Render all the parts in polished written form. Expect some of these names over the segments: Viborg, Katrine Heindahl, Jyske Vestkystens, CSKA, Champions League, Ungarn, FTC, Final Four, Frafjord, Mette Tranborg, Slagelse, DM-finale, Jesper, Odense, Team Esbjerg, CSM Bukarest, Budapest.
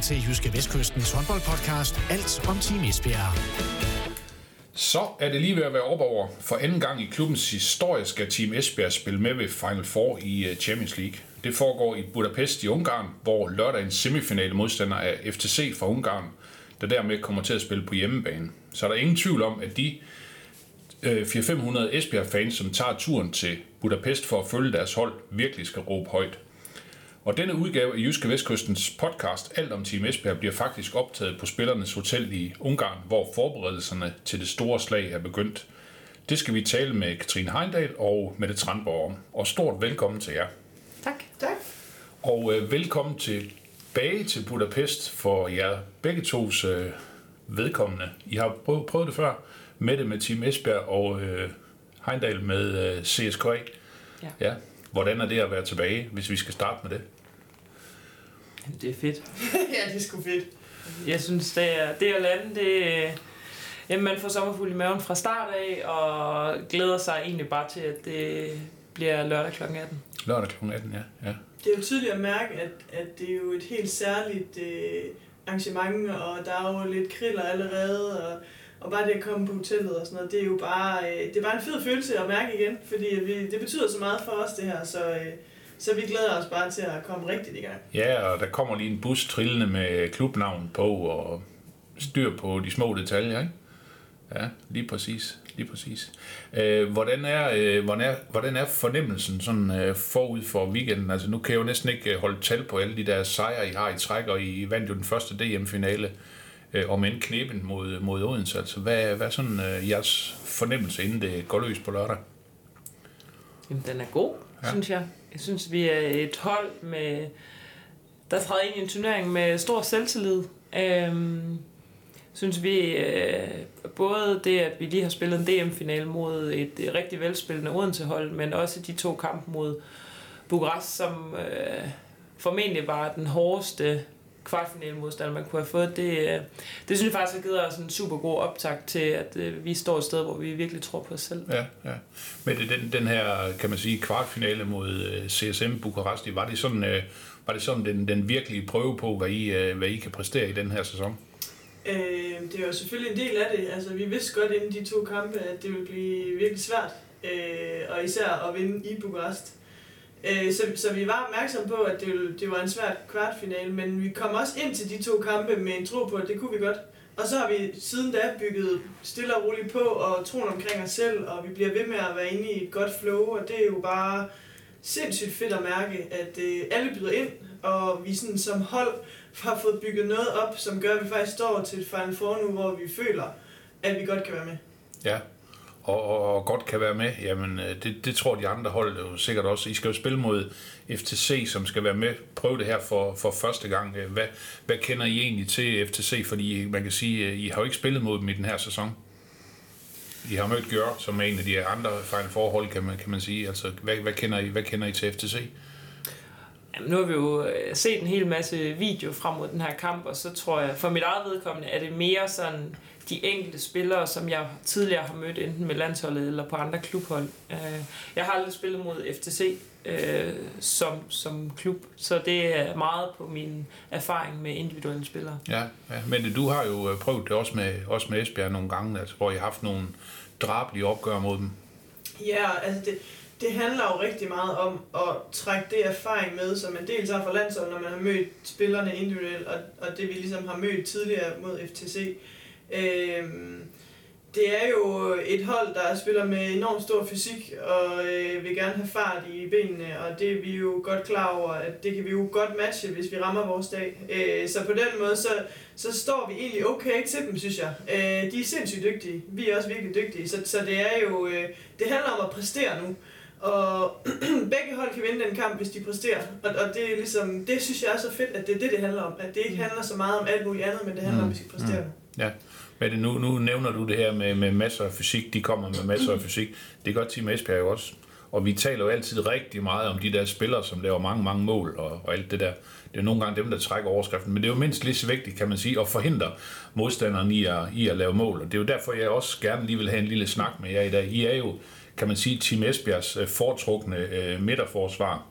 lytter til Jyske Vestkystens håndboldpodcast. Alt om Team Esbjerg. Så er det lige ved at være op over. For anden gang i klubbens historie skal Team Esbjerg spille med ved Final Four i Champions League. Det foregår i Budapest i Ungarn, hvor lørdagens semifinale modstander er FTC fra Ungarn, der dermed kommer til at spille på hjemmebane. Så er der ingen tvivl om, at de 400-500 Esbjerg-fans, som tager turen til Budapest for at følge deres hold, virkelig skal råbe højt. Og denne udgave af Jyske Vestkystens podcast, Alt om Team Esbjerg, bliver faktisk optaget på Spillernes Hotel i Ungarn, hvor forberedelserne til det store slag er begyndt. Det skal vi tale med Katrine Heindahl og Mette Tranborg om. Og stort velkommen til jer. Tak. Tak. Og velkommen tilbage til Budapest for jer begge tos vedkommende. I har prøvet det før. Mette med Team Esbjerg og Heindahl med CSKA. Ja. Hvordan er det at være tilbage, hvis vi skal starte med det? Det er fedt. Ja, det er sgu fedt. Jeg synes, det at lande, man får sommerfugl i maven fra start af, og glæder sig egentlig bare til, at det bliver lørdag kl. 18. Lørdag kl. 18, ja. Det er jo tydeligt at mærke, at det er jo et helt særligt arrangement, og der er jo lidt kriller allerede, og bare det at komme på hotellet og sådan noget, det er jo bare, en fed følelse at mærke igen, fordi det betyder så meget for os det her, så vi glæder os bare til at komme rigtigt i gang. Ja, og der kommer lige en bus trillende med klubnavn på og styr på de små detaljer, ikke? Ja, lige præcis. Hvordan er fornemmelsen sådan forud for weekenden? Altså nu kan jeg jo næsten ikke holde tal på alle de der sejre, I har i træk, og I vandt jo den første DM-finale. Om end kneben mod Odense. Altså, hvad er sådan jeres fornemmelse, inden det går løs på lørdag? Jamen, den er god, synes jeg. Jeg synes, vi er et hold, der træder ind i en turnering med stor selvtillid. Synes vi, både det, at vi lige har spillet en DM-finale mod et rigtig velspillende Odense-hold, men også de to kampe mod Bukarest, som formentlig var den hårdeste kvartfinale-modstander, man kunne have fået, det synes jeg faktisk har givet os en super god optakt til, at vi står et sted, hvor vi virkelig tror på os selv. Ja. Men den her, kan man sige, kvartfinale mod CSM Bukarest, var det sådan den virkelige prøve på, hvad I kan præstere i den her sæson? Det var selvfølgelig en del af det. Altså, vi vidste godt inden de to kampe, at det ville blive virkelig svært, og især at vinde i Bukarest. Så vi var opmærksomme på, at det var en svær kvartfinale, men vi kom også ind til de to kampe med en tro på, at det kunne vi godt. Og så har vi siden da bygget stille og roligt på og troen omkring os selv, og vi bliver ved med at være inde i et godt flow, og det er jo bare sindssygt fedt at mærke, at alle byder ind, og vi sådan som hold har fået bygget noget op, som gør, at vi faktisk står til et Final Four nu, hvor vi føler, at vi godt kan være med. Ja. Og godt kan være med, jamen det tror de andre hold jo sikkert også. I skal jo spille mod FTC, som skal være med. Prøv det her for første gang. Hvad kender I egentlig til FTC? Fordi man kan sige, I har jo ikke spillet mod dem i den her sæson. I har mødt Gjør, som er en af de andre forhold, kan man sige. Altså, hvad kender I til FTC? Jamen, nu har vi jo set en hel masse video frem mod den her kamp, og så tror jeg, for mit eget vedkommende, er det mere sådan de enkelte spillere, som jeg tidligere har mødt, enten med landsholdet eller på andre klubhold. Jeg har aldrig spillet mod FTC som klub, så det er meget på min erfaring med individuelle spillere. Ja. Men du har jo prøvet det også med Esbjerg nogle gange, altså, hvor I har haft nogle drabelige opgør mod dem. Ja, altså det handler jo rigtig meget om at trække det erfaring med, som man dels har fra landsholdet, når man har mødt spillerne individuelt, og det vi ligesom har mødt tidligere mod FTC. Det er jo et hold, der spiller med enormt stor fysik og vil gerne have fart i benene, og det er vi jo godt klar over, at det kan vi jo godt matche, hvis vi rammer vores dag. Så på den måde, så står vi egentlig okay til dem, synes jeg. De er sindssygt dygtige, vi er også virkelig dygtige, så det er jo, det handler om at præstere nu. Og begge hold kan vinde den kamp, hvis de præsterer. Og det er ligesom, det synes jeg er så fedt, at det er det handler om. At det ikke handler så meget om alt muligt andet, men det handler om, at vi skal præstere. Ja, men nu nævner du det her med masser af fysik. De kommer med masser af fysik. Det gør Team Esbjerg jo også. Og vi taler jo altid rigtig meget om de der spillere, som laver mange, mange mål og alt det der. Det er jo nogle gange dem, der trækker overskriften. Men det er jo mindst lige så vigtigt, kan man sige, at forhindre modstanderen i at lave mål. Og det er jo derfor, jeg også gerne lige vil have en lille snak med jer i dag. I er jo, kan man sige, Team Esbjergs foretrukne midterforsvar.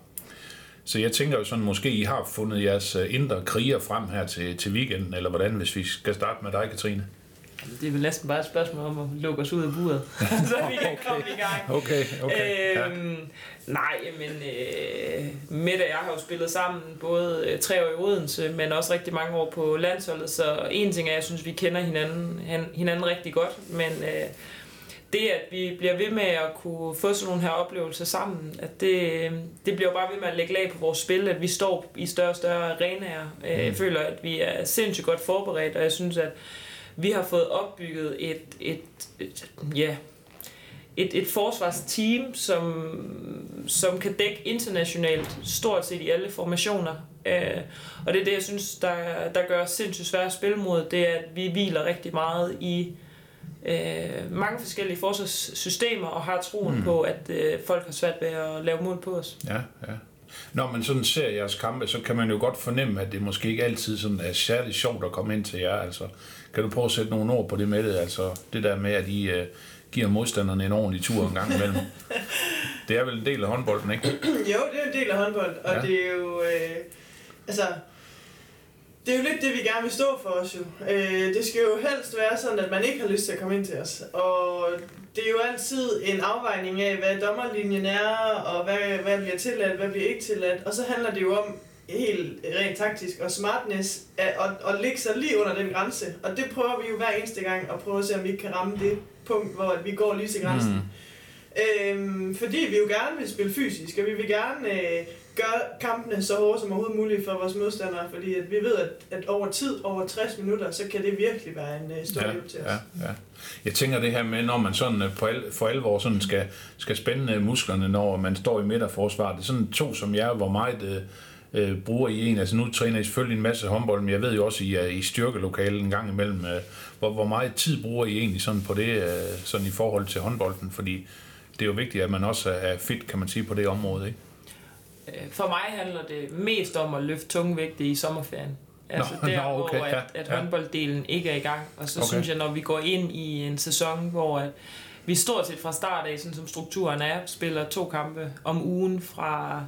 Så jeg tænker jo sådan, måske I har fundet jeres indre kriger frem her til weekenden, eller hvordan, hvis vi skal starte med dig, Katrine? Det er vel næsten bare et spørgsmål om at lukke os ud af buret, så vi kan komme i gang. Okay. Nej, men Mette og jeg har jo spillet sammen, både 3 år i Odense, men også rigtig mange år på landsholdet, så en ting er, at jeg synes, vi kender hinanden rigtig godt, men det, at vi bliver ved med at kunne få sådan nogle her oplevelser sammen, at det bliver bare ved med at lægge lag på vores spil, at vi står i større og større arenaer. Jeg føler, at vi er sindssygt godt forberedt, og jeg synes, at vi har fået opbygget et forsvarsteam, som kan dække internationalt stort set i alle formationer. Og det er det, jeg synes, der gør os sindssygt svært at spille mod, det er, at vi hviler rigtig meget i mange forskellige forsvarssystemer og har troen på, at folk har svært ved at lave mål på os. Ja. Når man sådan ser jeres kampe, så kan man jo godt fornemme, at det måske ikke altid sådan er særlig sjovt at komme ind til jer. Altså, kan du prøve at sætte nogle ord på det med det? Altså, det der med, at I giver modstanderne en ordentlig tur en gang imellem. Det er vel en del af håndbolden, ikke? Jo, det er en del af håndbold, og ja. Det er jo... det er jo lidt det, vi gerne vil stå for os jo. Det skal jo helst være sådan, at man ikke har lyst til at komme ind til os. Og det er jo altid en afvejning af, hvad dommerlinjen er, og hvad bliver tilladt, hvad bliver ikke tilladt. Og så handler det jo om, helt rent taktisk og smartness, at ligge sig lige under den grænse. Og det prøver vi jo hver eneste gang, at prøve at se, om vi kan ramme det punkt, hvor vi går lige til grænsen. Fordi vi jo gerne vil spille fysisk, og vi vil gerne... gøre kampene så hårde som overhovedet muligt for vores modstandere, fordi at vi ved, at over tid, over 60 minutter, så kan det virkelig være en stor hjælp til os. Ja. Jeg tænker det her med, når man sådan for alvor sådan skal spænde musklerne, når man står i midterforsvaret. Det er sådan to som jer, hvor meget bruger I en? Altså nu træner I selvfølgelig en masse håndbold, men jeg ved jo også, I er i styrkelokalet en gang imellem. Hvor meget tid bruger I egentlig sådan på det, sådan i forhold til håndbolden? Fordi det er jo vigtigt, at man også er fit, kan man sige, på det område, ikke? For mig handler det mest om at løfte tungevægte i sommerferien. Altså hvor håndbolddelen ikke er i gang. Og så synes jeg, når vi går ind i en sæson, hvor vi stort set fra start af, sådan som strukturen er, spiller 2 kampe om ugen fra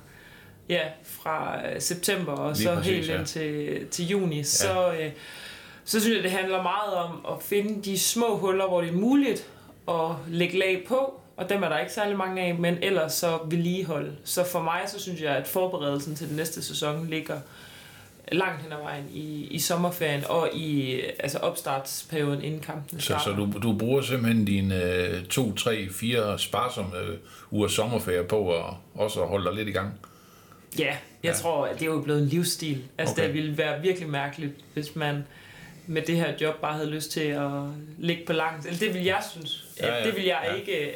september og lige så præcis, helt ind til juni, så synes jeg, det handler meget om at finde de små huller, hvor det er muligt at lægge lag på. Og dem er der ikke særlig mange af, men ellers så vedligehold. Så for mig, så synes jeg, at forberedelsen til den næste sæson ligger langt hen ad vejen i sommerferien og i altså opstartsperioden inden kampen starter. Så du bruger simpelthen dine 2, 3, 4 sparsomme uger sommerferie på og også holde dig lidt i gang? Ja, jeg tror, at det er jo blevet en livsstil. Altså det ville være virkelig mærkeligt, hvis man med det her job bare havde lyst til at ligge på langt. Eller det vil jeg synes. Det vil jeg ikke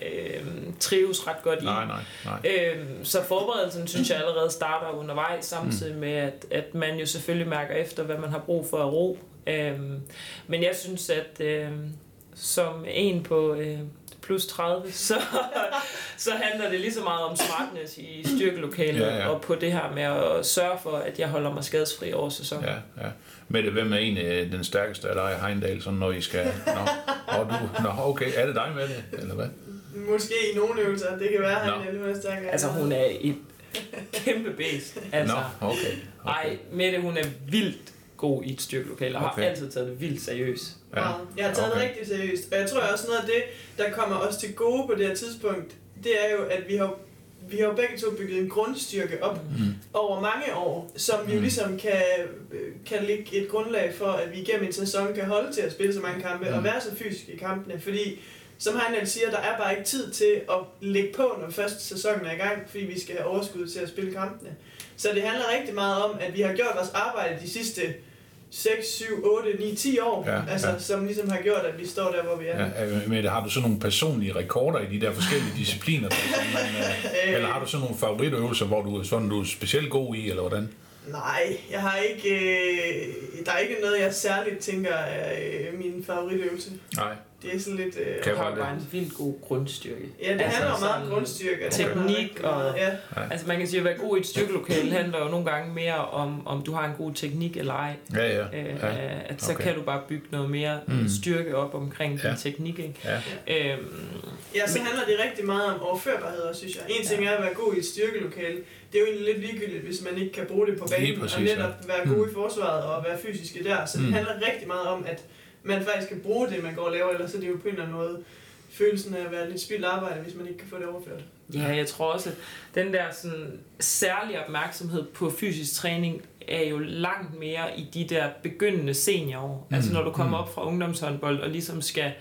trives ret godt i. Nej. Så forberedelsen synes jeg allerede starter undervejs, samtidig med, at man jo selvfølgelig mærker efter, hvad man har brug for at ro. Men jeg synes, at som en på plus 30, så handler det lige så meget om smartness i styrkelokalet og på det her med at sørge for, at jeg holder mig skadesfri over sæsonen. Ja. Mette, hvem er egentlig den stærkeste af dig, Heindahl, sådan når I skal... er det dig, Mette, eller hvad? Måske i nogle øvelser, det kan være, at han er lidt mere stærkere. Altså, hun er et kæmpe bæst. Altså. Ej, Mette, hun er vildt god i et styrkelokale, og har altid taget det vildt seriøst. Ja. Jeg har taget det rigtig seriøst, og jeg tror også noget af det, der kommer os til gode på det her tidspunkt, det er jo, at vi har begge to bygget en grundstyrke op over mange år, som vi jo ligesom kan lægge et grundlag for, at vi igennem en sæson kan holde til at spille så mange kampe og være så fysisk i kampene, fordi som Heindahl siger, der er bare ikke tid til at lægge på, når første sæsonen er i gang, fordi vi skal have overskud til at spille kampene. Så det handler rigtig meget om, at vi har gjort vores arbejde de sidste 6, 7, 8, 9, 10 år, som ligesom har gjort, at vi står der, hvor vi er. Ja, men har du så nogle personlige rekorder i de der forskellige discipliner? Eller har du så nogle favoritøvelser, hvor du er specielt god i, eller hvordan? Nej, jeg har ikke... der er ikke noget, jeg særligt tænker er min favoritøvelse. Nej. Det er sådan lidt en vildt god grundstyrke. Ja, det handler altså, meget om grundstyrke. Teknik og... Ja. Altså man kan sige, at være god i et styrkelokale handler jo nogle gange mere om, om du har en god teknik eller ej. Ja, ja. At så kan du bare bygge noget mere styrke op omkring din teknik. Ikke? Ja. Så handler det rigtig meget om overførbarhed, synes jeg. En ting er at være god i et styrkelokale. Det er jo egentlig lidt ligegyldigt, hvis man ikke kan bruge det på banen. Og netop være god i forsvaret og være fysiske der. Så det handler rigtig meget om, at man faktisk kan bruge det, man går og laver, eller så er det jo på en eller anden måde følelsen af at være lidt spildt arbejde, hvis man ikke kan få det overført. Ja, jeg tror også, at den der sådan, særlige opmærksomhed på fysisk træning er jo langt mere i de der begyndende seniorår. Altså når du kommer op fra ungdomshåndbold og ligesom skal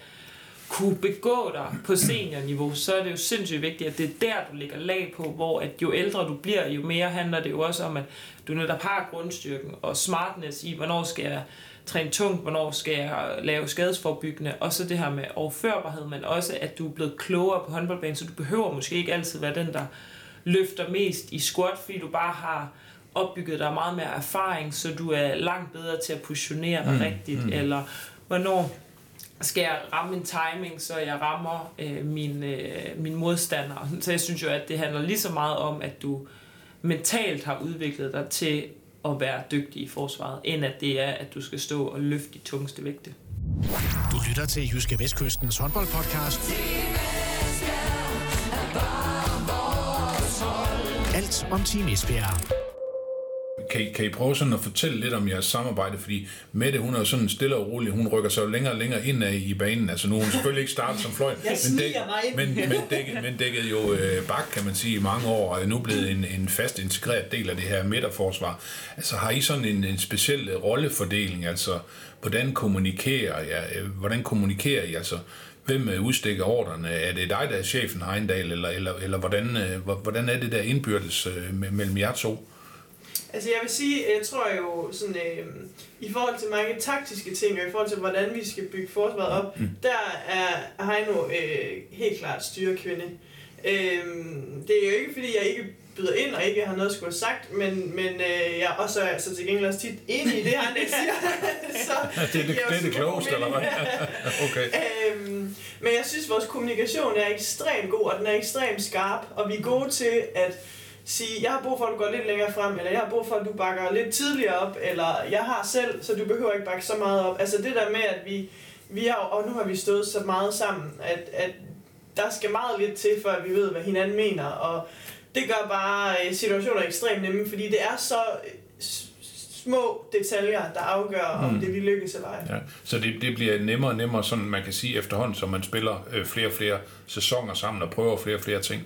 kunne begå dig på seniorniveau, så er det jo sindssygt vigtigt, at det er der, du lægger lag på, hvor at jo ældre du bliver, jo mere handler det jo også om, at du netop har grundstyrken og smartness i, hvornår skal jeg træne tungt, hvornår skal jeg lave skadesforbyggende, og så det her med overførbarhed, men også at du er blevet klogere på håndboldbanen, så du behøver måske ikke altid være den, der løfter mest i squat, fordi du bare har opbygget dig meget mere erfaring, så du er langt bedre til at positionere dig rigtigt, eller hvornår skal jeg ramme en timing, så jeg rammer min modstander. Så jeg synes jo, at det handler lige så meget om, at du mentalt har udviklet dig til at være dygtig i forsvaret, end at det er, at du skal stå og løfte de tungeste vægte. Du lytter til Jyske Vestkystens håndboldpodcast. Alt om Team Esbjerg. Kan I prøve sådan at fortælle lidt om jeres samarbejde? Fordi Mette, hun er sådan stille og rolig. Hun rykker sig jo længere og længere indad i banen. Altså nu er hun selvfølgelig ikke startet som fløjt. Men dækkede jo bak, kan man sige, i mange år. Og er nu blevet en fast integreret del af det her midterforsvar. Altså har I sådan en speciel rollefordeling? Altså hvordan kommunikerer I? Altså hvem udstikker ordrene? Er det dig, der er chefen, Heindahl? Eller hvordan er det der indbyrdes mellem jer to? Altså jeg vil sige, jeg tror jo sådan, i forhold til mange taktiske ting, og i forhold til hvordan vi skal bygge forsvaret op, der er Heino helt klart styrekvinde. Det er jo ikke fordi, jeg ikke byder ind, og ikke har noget at skulle have sagt, men jeg også er så til gengæld også tit enig i det, han siger. Det er det klogeste, eller hvad? Okay. Men jeg synes, vores kommunikation er ekstremt god, og den er ekstremt skarp, og vi er gode til at sige, jeg har brug for, at du går lidt længere frem, eller jeg har brug for, at du bakker lidt tidligere op, eller jeg har selv, så du behøver ikke bakke så meget op. Altså det der med, at vi har, og nu har vi stået så meget sammen, at der skal meget lidt til, før vi ved, hvad hinanden mener, og det gør bare situationer ekstremt nemme, fordi det er så små detaljer, der afgør, om det vi lykkes eller ej. Ja. Så det bliver nemmere og nemmere, sådan man kan sige efterhånden, så man spiller flere og flere sæsoner sammen, og prøver flere og flere ting.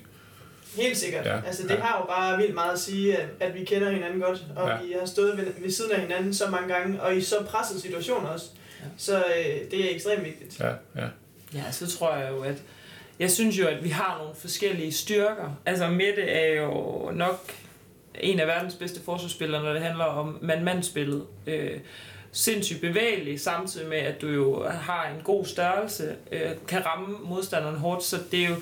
Helt sikkert. Ja, altså det har jo bare vildt meget at sige, at vi kender hinanden godt, og vi har stået ved siden af hinanden så mange gange, og i så pressede situationer også. Ja. Så det er ekstremt vigtigt. Ja, så tror jeg jo, at jeg synes jo, at vi har nogle forskellige styrker. Altså Mette er jo nok en af verdens bedste forsvarsspillere, når det handler om mand-mand-spillet. Sindssygt bevægelig, samtidig med, at du jo har en god størrelse, kan ramme modstanderen hårdt, så det er jo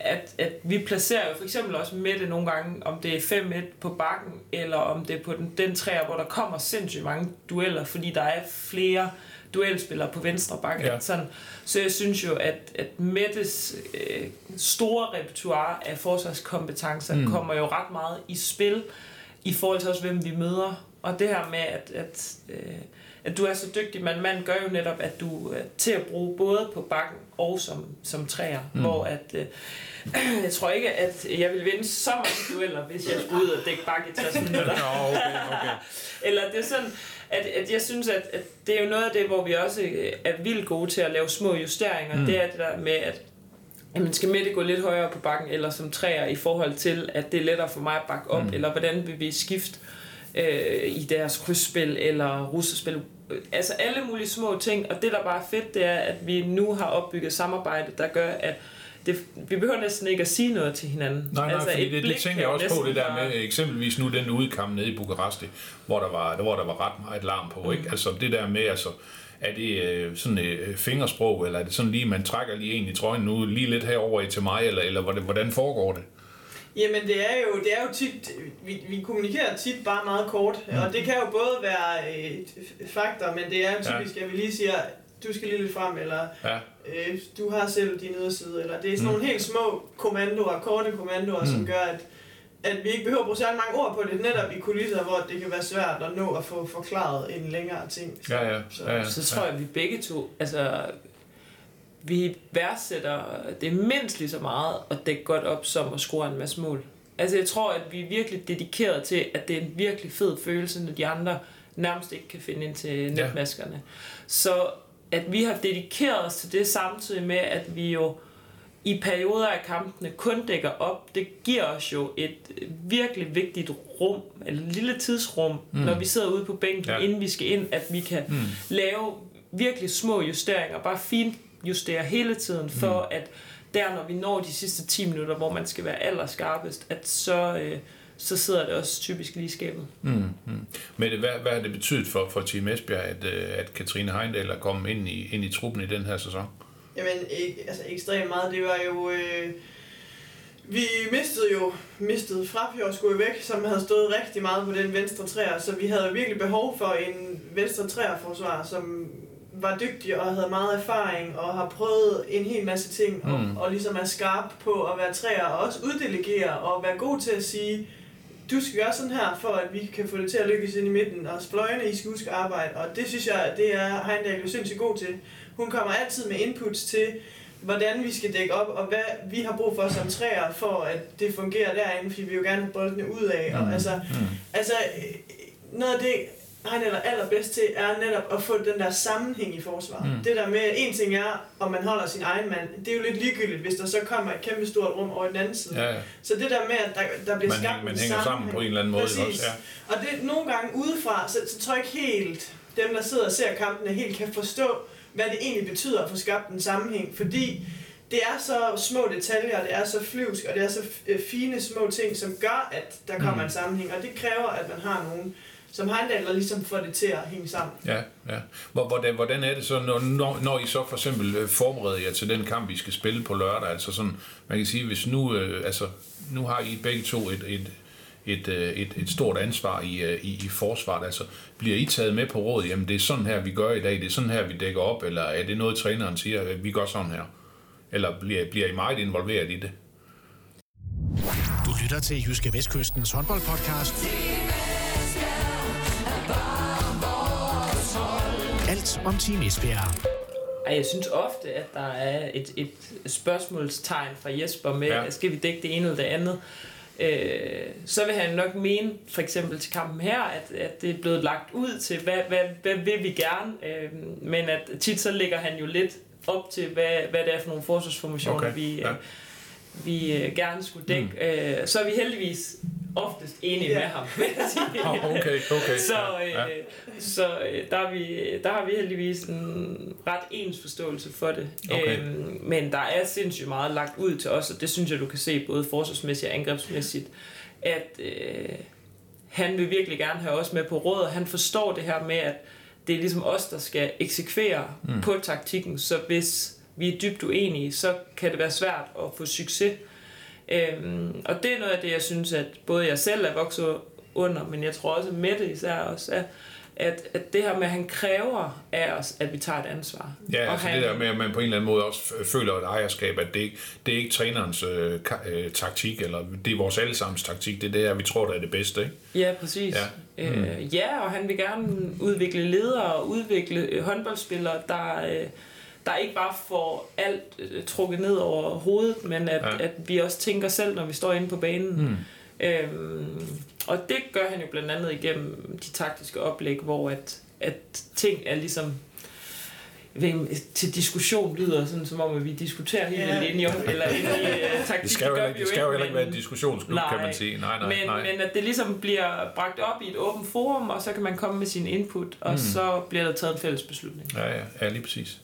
at vi placerer jo for eksempel også Mette nogle gange, om det er 5-1 på bakken, eller om det er på den træer, hvor der kommer sindssygt mange dueller, fordi der er flere duelspillere på venstre bakken. Ja. Sådan. Så jeg synes jo, at Mettes store repertoire af forsvarskompetencer kommer jo ret meget i spil, i forhold til også, hvem vi møder. Og det her med, at du er så dygtig, mand gør jo netop, at du er til at bruge både på bakken og som træer, hvor at jeg tror ikke, at jeg ville vinde så mange dueller, hvis jeg skulle ud og dække bakke i 60 minutter. Okay. Eller det er sådan, at jeg synes, at det er jo noget af det, hvor vi også er vildt gode til at lave små justeringer. Det er det der med, at jamen skal Mette gå lidt højere på bakken, eller som træer i forhold til, at det er lettere for mig at bakke op, eller hvordan vil vi skifte i deres krydsspil eller russerspil. Altså alle mulige små ting, og det der bare er fedt, det er, at vi nu har opbygget samarbejde, der gør, at vi behøver næsten ikke at sige noget til hinanden. Nej, altså det tænker jeg også på, det der med eksempelvis nu den udkamp nede i Bukarest, hvor der var ret meget larm på, ikke? Altså det der med, altså er det sådan et fingersprog, eller er det sådan lige, man trækker lige en i trøjen nu, lige lidt herover til mig, eller hvordan foregår det? Jamen det er jo tit, vi kommunikerer tit bare meget kort, og det kan jo både være fakta, men det er typisk, at vi lige siger, du skal lige lidt frem, eller du har selv din yderside, eller det er sådan nogle helt små kommandoer, korte kommandoer, som gør, at vi ikke behøver at bruge så mange ord på det, netop i kulisser, hvor det kan være svært at nå at få forklaret en længere ting. Så tror jeg, at vi begge to, altså vi værdsætter det mindst lige så meget at dække godt op som at score en masse mål. Altså jeg tror, at vi er virkelig dedikeret til, at det er en virkelig fed følelse, når de andre nærmest ikke kan finde ind til netmaskerne. Ja. Så at vi har dedikeret os til det samtidig med, at vi jo i perioder af kampene kun dækker op, det giver os jo et virkelig vigtigt rum, eller lille tidsrum, når vi sidder ude på bænken, inden vi skal ind, at vi kan lave virkelig små justeringer, bare finjustere hele tiden, for at der, når vi når de sidste 10 minutter, hvor man skal være allerskarpest, at så sidder det også typisk lige skabet. Men hvad har det betydet for Team Esbjerg, at Katrine Heindahl er kommet ind i truppen i den her sæson? Jamen, altså ekstremt meget. Det var jo... vi mistede Frafjord skulle væk, som havde stået rigtig meget på den venstre træer, så vi havde virkelig behov for en venstre træerforsvar, som var dygtig og havde meget erfaring og har prøvet en hel masse ting og ligesom er skarp på at være træer og også uddelegere og være god til at sige, du skal gøre sådan her, for at vi kan få det til at lykkes ind i midten, og spløjene, I skal huske arbejde, og det synes jeg, det er Heindahl jo sindssygt god til. Hun kommer altid med inputs til, hvordan vi skal dække op, og hvad vi har brug for som træer, for at det fungerer derinde, fordi vi jo gerne har boldene ud af. Og altså, noget af det, Heindahl er allerbedst til, er netop at få den der sammenhæng i forsvaret. Det der med, en ting er, om man holder sin egen mand, det er jo lidt ligegyldigt, hvis der så kommer et kæmpe stort rum over den anden side. Ja, ja. Så det der med, at der bliver skabt man hænger sammen på en eller anden måde. Præcis. Ja. Og det nogle gange udefra, så tror jeg ikke helt, dem der sidder og ser kampene helt kan forstå, hvad det egentlig betyder at få skabt en sammenhæng, fordi det er så små detaljer, det er så flyvsk, og det er så fine små ting, som gør, at der kommer en sammenhæng, og det kræver, at man har nogen, som Heindahl ligesom får det til at hænge sammen. Ja. Hvordan er det så, når I så for eksempel forbereder jer til den kamp, I skal spille på lørdag? Altså sådan, man kan sige, hvis nu har I begge to et stort ansvar i forsvaret. Altså, bliver I taget med på råd? Jamen, det er sådan her, vi gør i dag. Det er sådan her, vi dækker op. Eller er det noget, træneren siger, at vi gør sådan her? Eller bliver I meget involveret i det? Du lytter til Jyske Vestkystens håndboldpodcast. Alt om Team Esbjerg. Jeg synes ofte, at der er et spørgsmålstegn fra Jesper med, skal vi dække det ene eller det andet? Så vil han nok mene, for eksempel til kampen her, at det er blevet lagt ud til, hvad vil vi gerne, men at tit så ligger han jo lidt op til, hvad det er for nogle forsvarsformationer, okay. vi gerne skulle dække. Så er vi heldigvis oftest enige med ham. Okay. Så der har vi heldigvis en ret ens forståelse for det. Okay. Men der er sindssygt meget lagt ud til os, og det synes jeg, du kan se både forsvarsmæssigt og angrebsmæssigt, at han vil virkelig gerne have os med på råd, og han forstår det her med, at det er ligesom os, der skal eksekvere på taktikken, så hvis vi er dybt uenige, så kan det være svært at få succes. Og det er noget af det, jeg synes, at både jeg selv er vokset under, men jeg tror også, at Mette især også er, at det her med, at han kræver af os, at vi tager et ansvar. Ja, og altså han, det der med, at man på en eller anden måde også føler et ejerskab, at det er ikke trænerens taktik, eller det er vores allesammens taktik, det er det her, vi tror, der er det bedste, ikke? Ja, præcis. Ja. Og han vil gerne udvikle ledere og udvikle håndboldspillere, der ikke bare får alt trukket ned over hovedet, men at vi også tænker selv, når vi står inde på banen. Og det gør han jo blandt andet igennem de taktiske oplæg, hvor at ting er ligesom til diskussion lyder sådan, som om at vi diskuterer helt alene eller taktik. Det skal jo ikke være en diskussionsklub, kan man sige. Nej. Men at det ligesom bliver bragt op i et åbent forum, og så kan man komme med sin input, og så bliver der taget en fælles beslutning. Ja, lige præcis.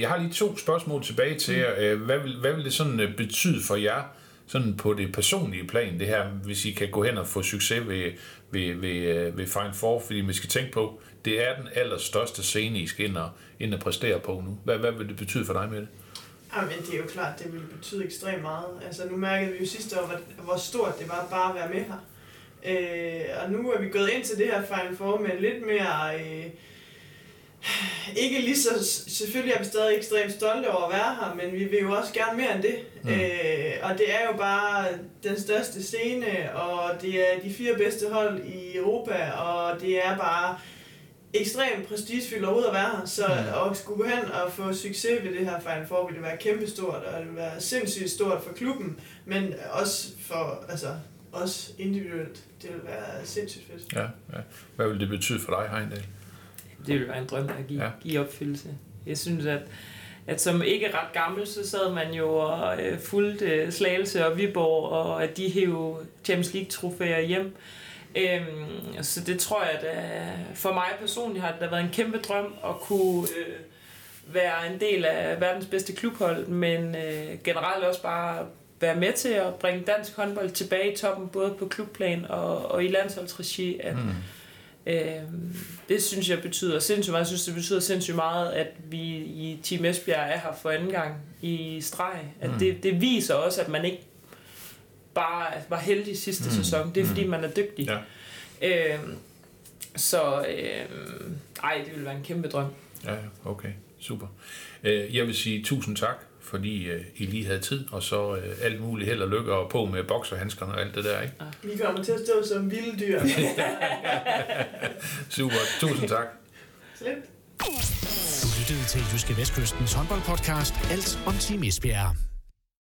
Jeg har lige 2 spørgsmål tilbage til jer. Hvad vil det sådan betyde for jer, sådan på det personlige plan, det her, hvis I kan gå hen og få succes ved Final Four, fordi man skal tænke på, det er den allerstørste scene, I skal ind og præstere på nu. Hvad vil det betyde for dig med det? Jamen, det er jo klart, det vil betyde ekstremt meget. Altså, nu mærkede vi jo sidste år, hvor stort det var bare at være med her. Og nu er vi gået ind til det her Final Four med lidt mere... Ikke lige så, selvfølgelig er vi stadig ekstremt stolte over at være her, men vi vil jo også gerne mere end det. Mm. Og det er jo bare den største scene, og det er de 4 bedste hold i Europa, og det er bare ekstremt prestigefyldt ud at være her. Så at skulle gå hen og få succes ved det her Final Four, ville være kæmpestort, og det vil være sindssygt stort for klubben, men også for os individuelt. Det vil være sindssygt fedt. Ja, ja. Hvad vil det betyde for dig, Heindahl? Det ville være en drøm at give opfyldelse. Jeg synes, at som ikke ret gammel, så sad man jo og fulgte Slagelse og Viborg, og at de hævde Champions League-trofæer hjem. Så det tror jeg, at for mig personligt har det da været en kæmpe drøm at kunne være en del af verdens bedste klubhold, men generelt også bare være med til at bringe dansk håndbold tilbage i toppen, både på klubplan og i landsholdsregi. Det synes jeg betyder sindssygt meget. Jeg synes, det betyder sindssygt meget, at vi i Team Esbjerg er her for anden gang i streg. At det viser også, at man ikke bare var heldig sidste sæson. Det er fordi, man er dygtig. Ja. Det ville være en kæmpe drøm. Ja, okay. Super. Jeg vil sige tusind tak, fordi I lige havde tid, og så alt muligt held og lykke og på med bokserhandskerne og alt det der, ikke? Vi kommer til at stå som vilde dyr. Super, tusind tak. Slimt. Du lyttede til Jyske Vestkystens håndboldpodcast, alt om Team Esbjerg.